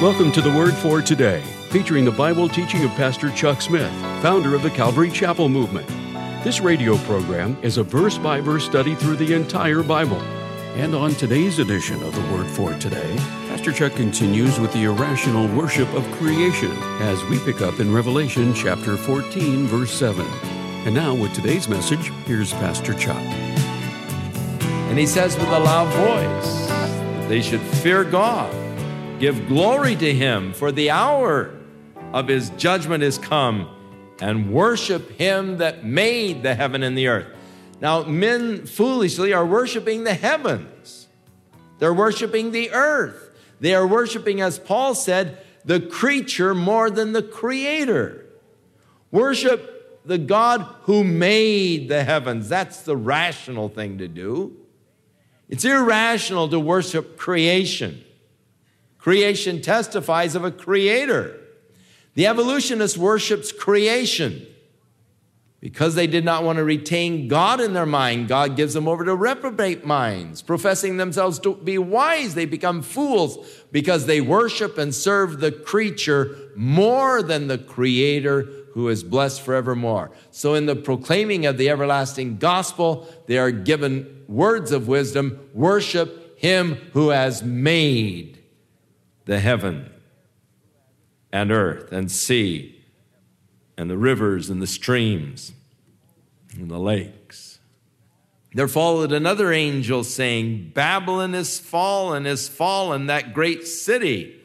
Welcome to The Word for Today, featuring the Bible teaching of Pastor Chuck Smith, founder of the Calvary Chapel Movement. This radio program is a verse-by-verse study through the entire Bible. And on today's edition of The Word for Today, Pastor Chuck continues with the irrational worship of creation as we pick up in Revelation chapter 14, verse 7. And now with today's message, here's Pastor Chuck. And he says with a loud voice that they should fear God. Give glory to him, for the hour of his judgment is come, and worship him that made the heaven and the earth. Now, men foolishly are worshiping the heavens. They're worshiping the earth. They are worshiping, as Paul said, the creature more than the creator. Worship the God who made the heavens. That's the rational thing to do. It's irrational to worship creation. Creation testifies of a creator. The evolutionist worships creation because they did not want to retain God in their mind. God gives them over to reprobate minds, professing themselves to be wise. They become fools because they worship and serve the creature more than the creator who is blessed forevermore. So in the proclaiming of the everlasting gospel, they are given words of wisdom. Worship him who has made the heaven and earth and sea and the rivers and the streams and the lakes. There followed another angel saying, Babylon is fallen, that great city,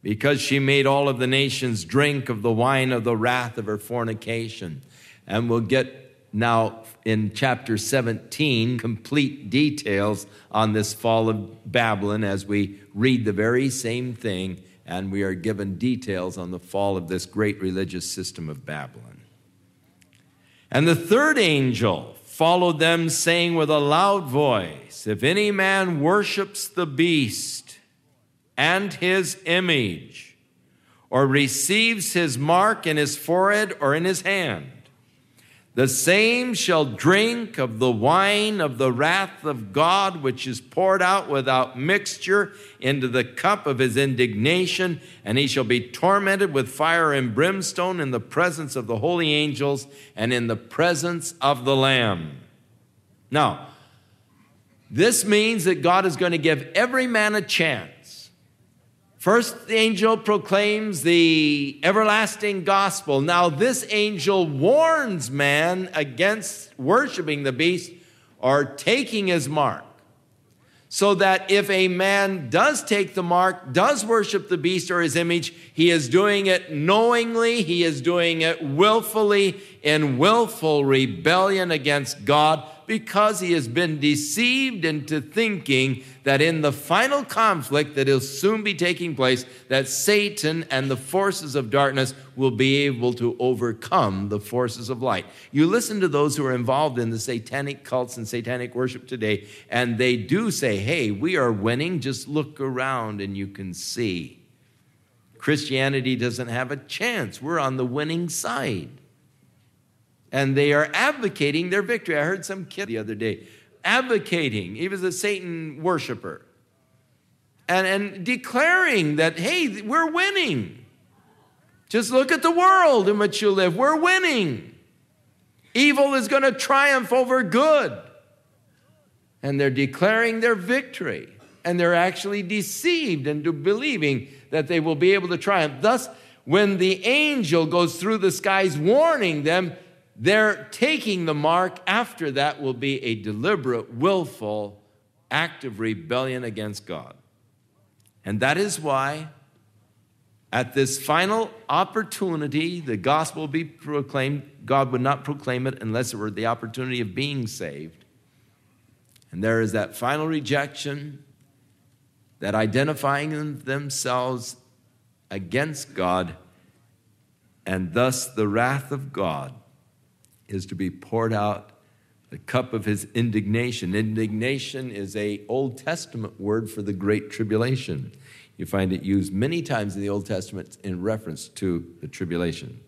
because she made all of the nations drink of the wine of the wrath of her fornication. And we'll get now in chapter 17, complete details on this fall of Babylon as we read the very same thing, and we are given details on the fall of this great religious system of Babylon. And the third angel followed them, saying with a loud voice, if any man worships the beast and his image, or receives his mark in his forehead or in his hand, the same shall drink of the wine of the wrath of God, which is poured out without mixture into the cup of his indignation, and he shall be tormented with fire and brimstone in the presence of the holy angels and in the presence of the Lamb. Now, this means that God is going to give every man a chance. First, the angel proclaims the everlasting gospel. Now, this angel warns man against worshiping the beast or taking his mark, so that if a man does take the mark, does worship the beast or his image, he is doing it knowingly, he is doing it willfully, in willful rebellion against God, because he has been deceived into thinking that in the final conflict that will soon be taking place, that Satan and the forces of darkness will be able to overcome the forces of light. You listen to those who are involved in the satanic cults and satanic worship today, and they do say, hey, we are winning. Just look around and you can see. Christianity doesn't have a chance. We're on the winning side. And they are advocating their victory. I heard some kid the other day advocating. He was a Satan worshiper. And declaring that, hey, we're winning. Just look at the world in which you live. We're winning. Evil is going to triumph over good. And they're declaring their victory. And they're actually deceived into believing that they will be able to triumph. Thus, when the angel goes through the skies warning them, their taking the mark after that will be a deliberate, willful act of rebellion against God. And that is why at this final opportunity, the gospel will be proclaimed. God would not proclaim it unless it were the opportunity of being saved. And there is that final rejection, that identifying themselves against God, and thus the wrath of God is to be poured out, the cup of his indignation. Indignation is an Old Testament word for the Great Tribulation. You find it used many times in the Old Testament in reference to the tribulation.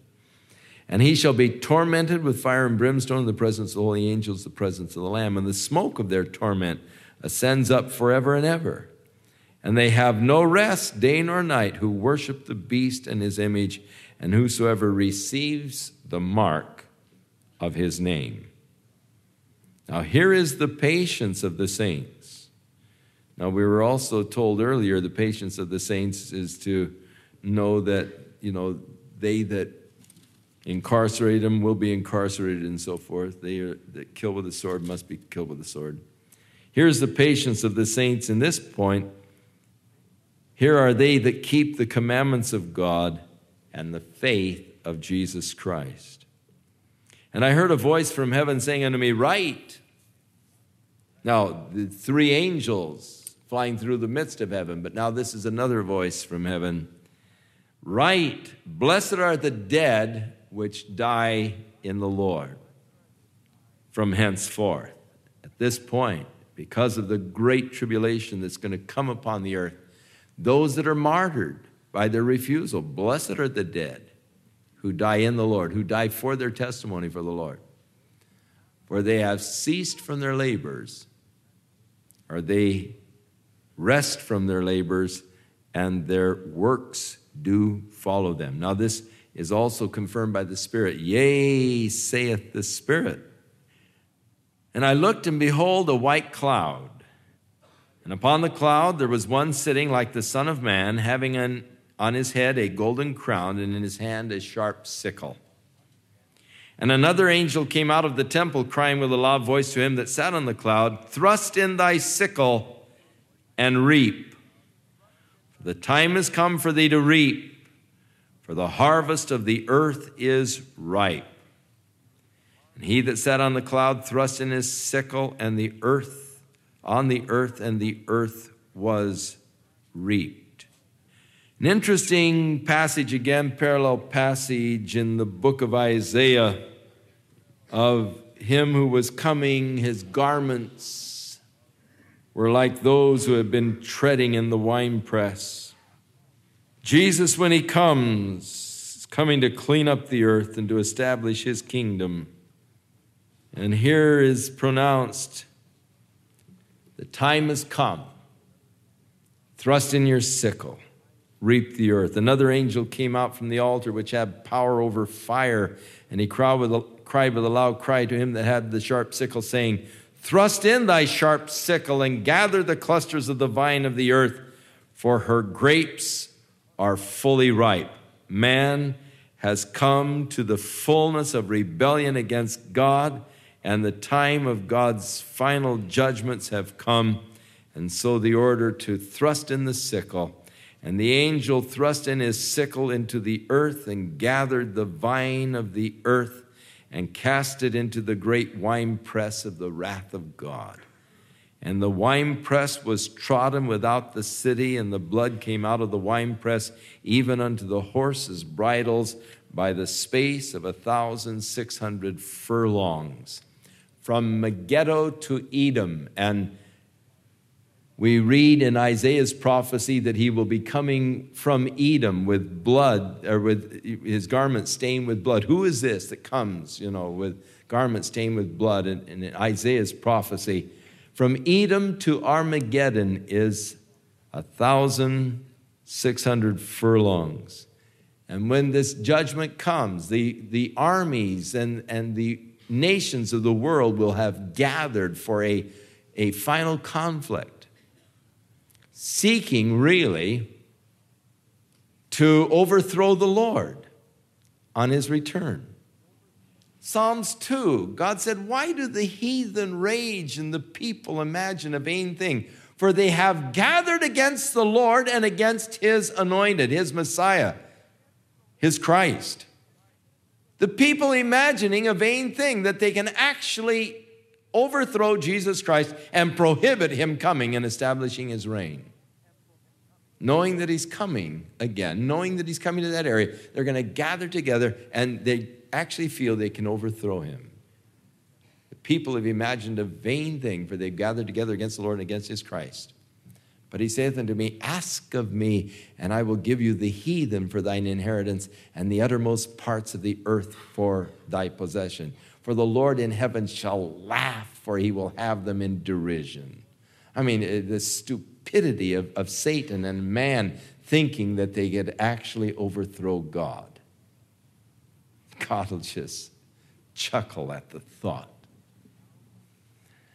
And he shall be tormented with fire and brimstone in the presence of the holy angels, the presence of the Lamb, and the smoke of their torment ascends up forever and ever. And they have no rest day nor night who worship the beast and his image, and whosoever receives the mark of his name. Now, here is the patience of the saints. Now, we were also told earlier the patience of the saints is to know that, they that incarcerate them will be incarcerated and so forth. They that kill with the sword must be killed with the sword. Here's the patience of the saints in this point. Here are they that keep the commandments of God and the faith of Jesus Christ. And I heard a voice from heaven saying unto me, write. Now, the three angels flying through the midst of heaven, but now this is another voice from heaven. Write, blessed are the dead which die in the Lord from henceforth. At this point, because of the great tribulation that's going to come upon the earth, those that are martyred by their refusal, blessed are the dead who die in the Lord, who die for their testimony for the Lord. For they have ceased from their labors, or they rest from their labors, and their works do follow them. Now this is also confirmed by the Spirit. Yea, saith the Spirit. And I looked, and behold, a white cloud. And upon the cloud there was one sitting like the Son of Man, having on his head a golden crown, and in his hand a sharp sickle. And another angel came out of the temple, crying with a loud voice to him that sat on the cloud, thrust in thy sickle and reap. For the time is come for thee to reap, for the harvest of the earth is ripe. And he that sat on the cloud thrust in his sickle and the earth was reaped. An interesting passage, again, parallel passage in the book of Isaiah of him who was coming, his garments were like those who have been treading in the winepress. Jesus, when he comes, is coming to clean up the earth and to establish his kingdom. And here is pronounced, the time has come. Thrust in your sickle. Reap the earth. Another angel came out from the altar which had power over fire, and he cried with a loud cry to him that had the sharp sickle, saying, thrust in thy sharp sickle and gather the clusters of the vine of the earth, for her grapes are fully ripe. Man has come to the fullness of rebellion against God, and the time of God's final judgments have come. And so the order to thrust in the sickle. And the angel thrust in his sickle into the earth and gathered the vine of the earth and cast it into the great winepress of the wrath of God. And the winepress was trodden without the city, and the blood came out of the winepress, even unto the horses' bridles, by the space of 1,600 furlongs. From Megiddo to Edom, and we read in Isaiah's prophecy that he will be coming from Edom with blood, or with his garments stained with blood. Who is this that comes, with garments stained with blood? And in Isaiah's prophecy, from Edom to Armageddon is 1,600 furlongs. And when this judgment comes, the armies and the nations of the world will have gathered for a final conflict, seeking really to overthrow the Lord on his return. Psalms 2, God said, why do the heathen rage and the people imagine a vain thing? For they have gathered against the Lord and against his anointed, his Messiah, his Christ. The people imagining a vain thing, that they can actually overthrow Jesus Christ and prohibit him coming and establishing his reign. Knowing that he's coming again, knowing that he's coming to that area, they're going to gather together, and they actually feel they can overthrow him. The people have imagined a vain thing, for they've gathered together against the Lord and against his Christ. But he saith unto me, ask of me, and I will give you the heathen for thine inheritance, and the uttermost parts of the earth for thy possession. For the Lord in heaven shall laugh, for he will have them in derision. I mean, the stupidity of Satan and man thinking that they could actually overthrow God. God will just chuckle at the thought.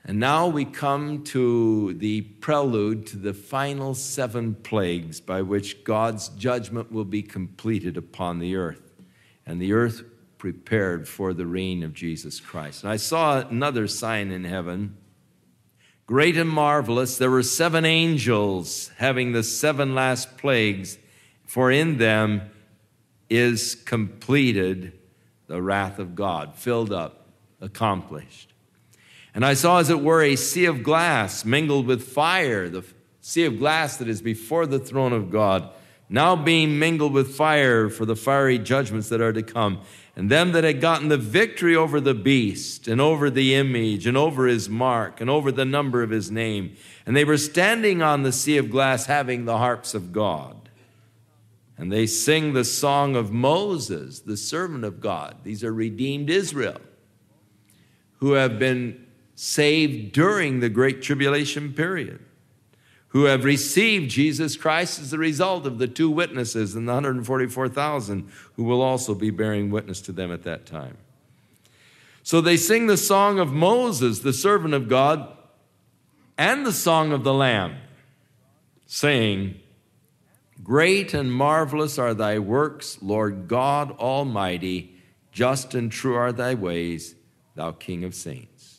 And now we come to the prelude to the final 7 plagues by which God's judgment will be completed upon the earth, and the earth prepared for the reign of Jesus Christ. And I saw another sign in heaven, great and marvelous. There were 7 angels having the 7 last plagues, for in them is completed the wrath of God, filled up, accomplished. And I saw, as it were, a sea of glass mingled with fire, the sea of glass that is before the throne of God, now being mingled with fire for the fiery judgments that are to come. And them that had gotten the victory over the beast, and over the image, and over his mark, and over the number of his name. And they were standing on the sea of glass, having the harps of God. And they sing the song of Moses, the servant of God. These are redeemed Israel, who have been saved during the Great Tribulation period, who have received Jesus Christ as the result of the 2 witnesses and the 144,000 who will also be bearing witness to them at that time. So they sing the song of Moses, the servant of God, and the song of the Lamb, saying, "Great and marvelous are thy works, Lord God Almighty, just and true are thy ways, thou King of saints."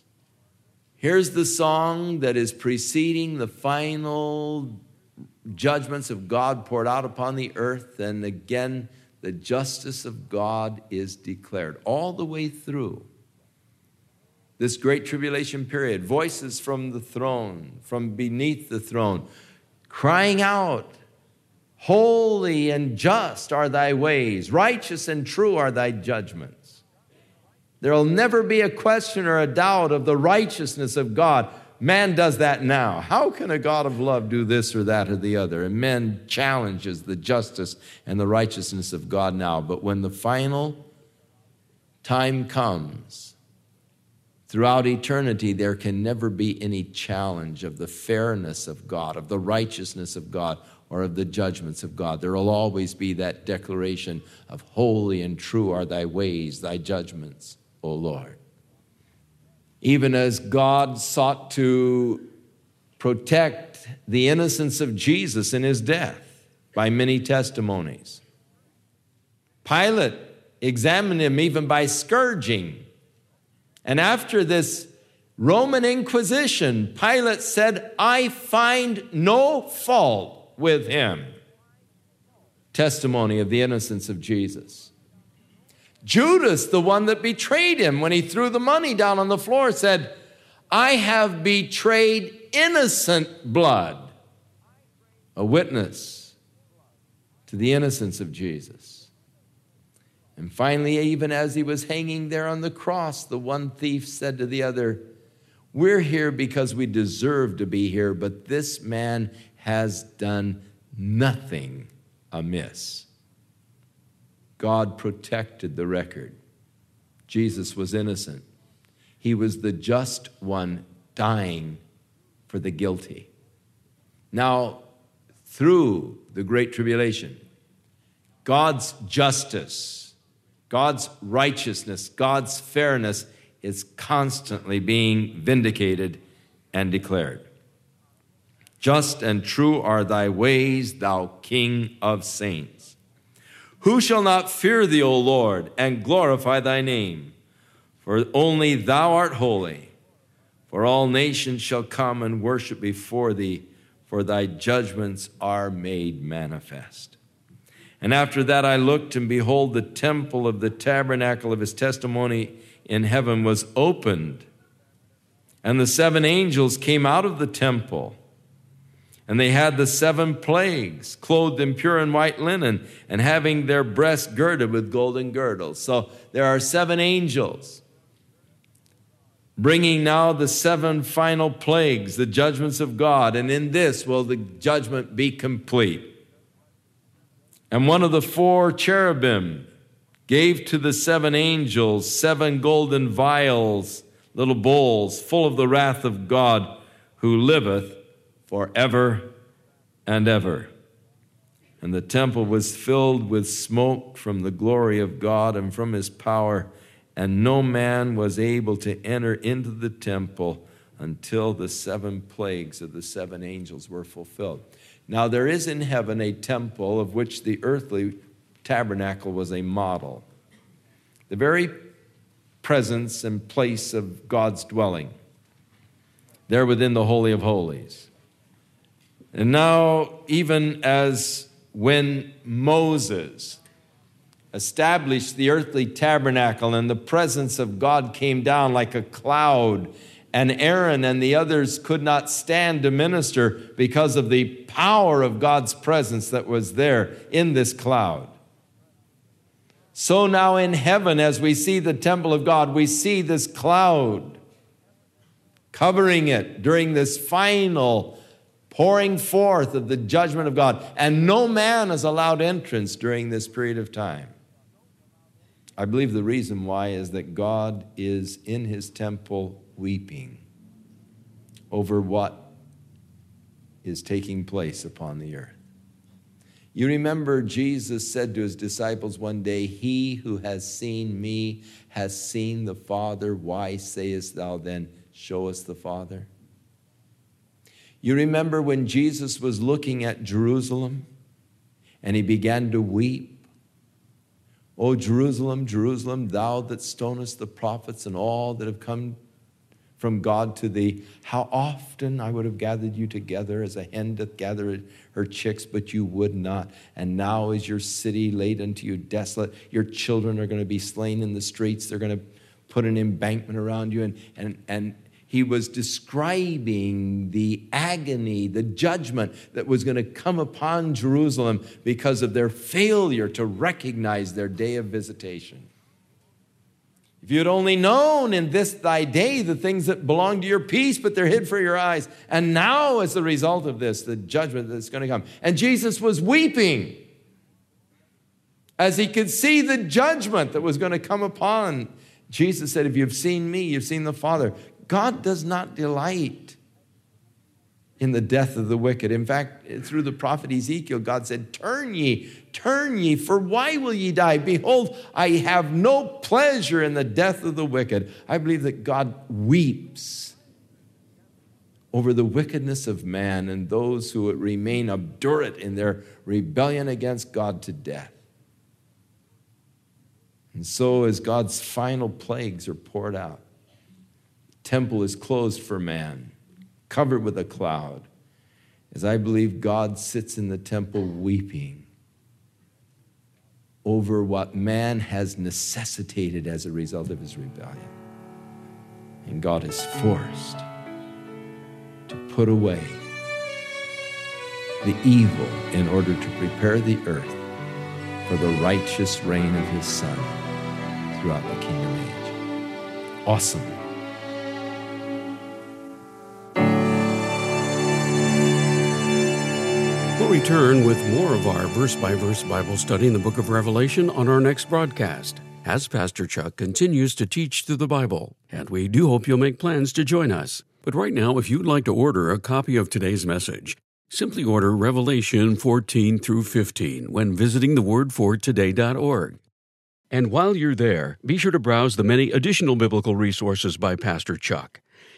Here's the song that is preceding the final judgments of God poured out upon the earth. And again, the justice of God is declared all the way through this Great Tribulation period. Voices from the throne, from beneath the throne, crying out, "Holy and just are thy ways, righteous and true are thy judgments." There will never be a question or a doubt of the righteousness of God. Man does that now. How can a God of love do this or that or the other? And man challenges the justice and the righteousness of God now. But when the final time comes, throughout eternity, there can never be any challenge of the fairness of God, of the righteousness of God, or of the judgments of God. There will always be that declaration of holy and true are thy ways, thy judgments, O Lord. Even as God sought to protect the innocence of Jesus in his death by many testimonies, Pilate examined him even by scourging. And after this Roman Inquisition, Pilate said, "I find no fault with him." Testimony of the innocence of Jesus. Judas, the one that betrayed him when he threw the money down on the floor, said, "I have betrayed innocent blood." A witness to the innocence of Jesus. And finally, even as he was hanging there on the cross, the one thief said to the other, "We're here because we deserve to be here, but this man has done nothing amiss." God protected the record. Jesus was innocent. He was the just one dying for the guilty. Now, through the Great Tribulation, God's justice, God's righteousness, God's fairness is constantly being vindicated and declared. "Just and true are thy ways, thou King of saints. Who shall not fear thee, O Lord, and glorify thy name? For only thou art holy. For all nations shall come and worship before thee, for thy judgments are made manifest." And after that I looked, and behold, the temple of the tabernacle of his testimony in heaven was opened. And the 7 angels came out of the temple. And they had the 7 plagues, clothed in pure and white linen, and having their breasts girded with golden girdles. So there are 7 angels bringing now the 7 final plagues, the judgments of God. And in this will the judgment be complete. And one of the 4 cherubim gave to the 7 angels 7 golden vials, little bowls, full of the wrath of God who liveth forever and ever. And the temple was filled with smoke from the glory of God and from his power, and no man was able to enter into the temple until the 7 plagues of the 7 angels were fulfilled. Now there is in heaven a temple of which the earthly tabernacle was a model, the very presence and place of God's dwelling, there within the Holy of Holies. And now, even as when Moses established the earthly tabernacle and the presence of God came down like a cloud, and Aaron and the others could not stand to minister because of the power of God's presence that was there in this cloud. So now in heaven, as we see the temple of God, we see this cloud covering it during this final pouring forth of the judgment of God. And no man is allowed entrance during this period of time. I believe the reason why is that God is in his temple weeping over what is taking place upon the earth. You remember Jesus said to his disciples one day, "He who has seen me has seen the Father. Why sayest thou then, show us the Father?" You remember when Jesus was looking at Jerusalem and he began to weep, "O Jerusalem, Jerusalem, thou that stonest the prophets and all that have come from God to thee, how often I would have gathered you together as a hen doth gather her chicks, but you would not. And now is your city laid unto you desolate. Your children are going to be slain in the streets. They're going to put an embankment around you." And he was describing the agony, the judgment that was going to come upon Jerusalem because of their failure to recognize their day of visitation. "If you had only known in this thy day the things that belong to your peace, but they're hid for your eyes. And now as the result of this, the judgment that's going to come." And Jesus was weeping as he could see the judgment that was going to come upon. Jesus said, "If you've seen me, you've seen the Father." God does not delight in the death of the wicked. In fact, through the prophet Ezekiel, God said, turn ye, for why will ye die? Behold, I have no pleasure in the death of the wicked." I believe that God weeps over the wickedness of man and those who remain obdurate in their rebellion against God to death. And so as God's final plagues are poured out, the temple is closed for man, covered with a cloud, as I believe God sits in the temple weeping over what man has necessitated as a result of his rebellion. And God is forced to put away the evil in order to prepare the earth for the righteous reign of his Son throughout the kingdom age. Awesome. We'll return with more of our verse-by-verse Bible study in the book of Revelation on our next broadcast, as Pastor Chuck continues to teach through the Bible, and we do hope you'll make plans to join us. But right now, if you'd like to order a copy of today's message, simply order Revelation 14 through 15 when visiting thewordfortoday.org. And while you're there, be sure to browse the many additional biblical resources by Pastor Chuck.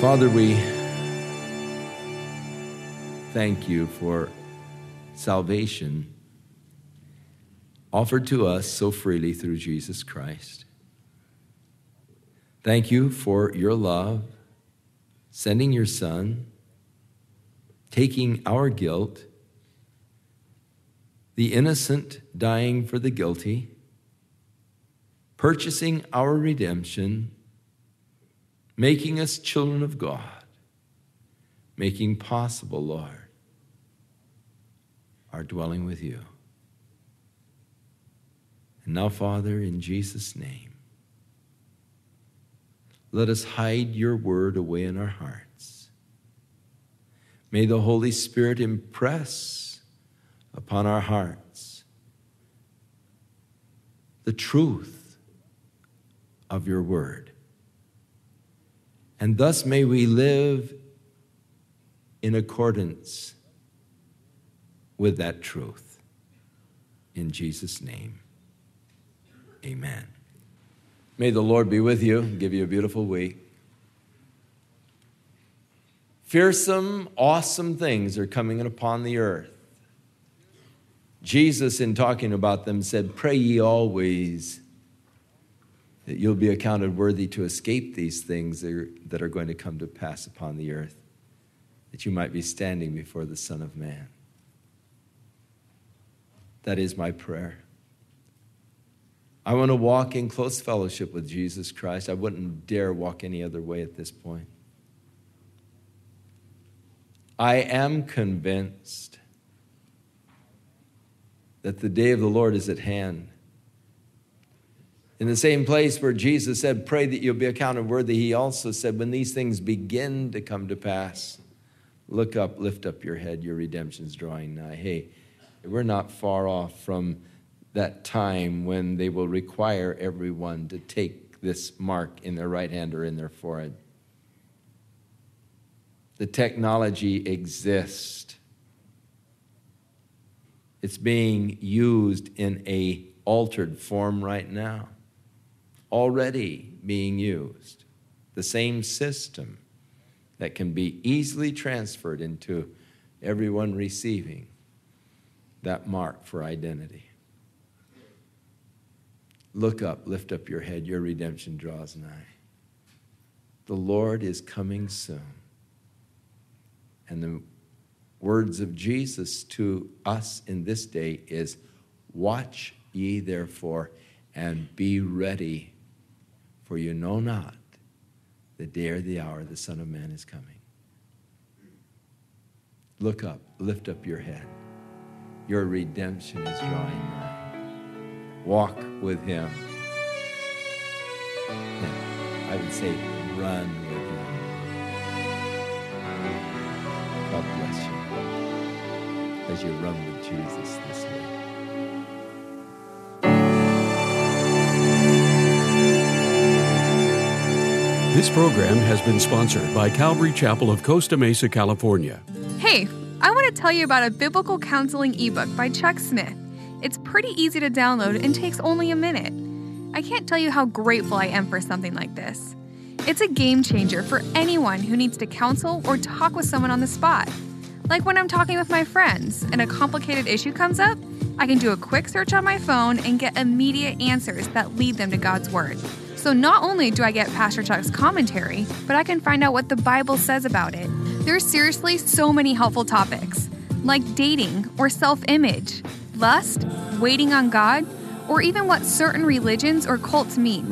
Father, we thank you for salvation offered to us so freely through Jesus Christ. Thank you for your love, sending your Son, taking our guilt, the innocent dying for the guilty, purchasing our redemption, making us children of God, making possible, Lord, our dwelling with you. And now, Father, in Jesus' name, let us hide your word away in our hearts. May the Holy Spirit impress upon our hearts the truth of your word. And thus may we live in accordance with that truth. In Jesus' name, amen. May the Lord be with you and give you a beautiful week. Fearsome, awesome things are coming upon the earth. Jesus, in talking about them, said, "Pray ye always that you'll be accounted worthy to escape these things that are going to come to pass upon the earth, that you might be standing before the Son of Man." That is my prayer. I want to walk in close fellowship with Jesus Christ. I wouldn't dare walk any other way at this point. I am convinced that the day of the Lord is at hand. In the same place where Jesus said, "Pray that you'll be accounted worthy," he also said, "When these things begin to come to pass, look up, lift up your head, your redemption's drawing nigh." Hey, we're not far off from that time when they will require everyone to take this mark in their right hand or in their forehead. The technology exists. It's being used in an altered form right now, already being used. The same system that can be easily transferred into everyone receiving that mark for identity. Look up, lift up your head, your redemption draws nigh. The Lord is coming soon. And the words of Jesus to us in this day is, "Watch ye therefore and be ready, for you know not the day or the hour the Son of Man is coming." Look up, lift up your head. Your redemption is drawing nigh. Walk with him. I would say run with him. God bless you as you run with Jesus this week. This program has been sponsored by Calvary Chapel of Costa Mesa, California. Hey, I want to tell you about a biblical counseling ebook by Chuck Smith. It's pretty easy to download and takes only a minute. I can't tell you how grateful I am for something like this. It's a game changer for anyone who needs to counsel or talk with someone on the spot. Like when I'm talking with my friends and a complicated issue comes up, I can do a quick search on my phone and get immediate answers that lead them to God's Word. So not only do I get Pastor Chuck's commentary, but I can find out what the Bible says about it. There's seriously so many helpful topics, like dating or self-image, lust, waiting on God, or even what certain religions or cults mean.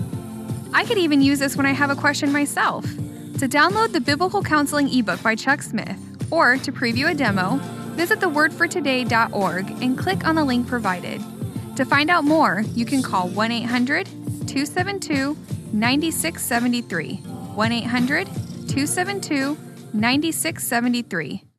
I could even use this when I have a question myself. To download the Biblical Counseling eBook by Chuck Smith, or to preview a demo, visit thewordfortoday.org and click on the link provided. To find out more, you can call 1-800-272-9673. 1-800-272-9673.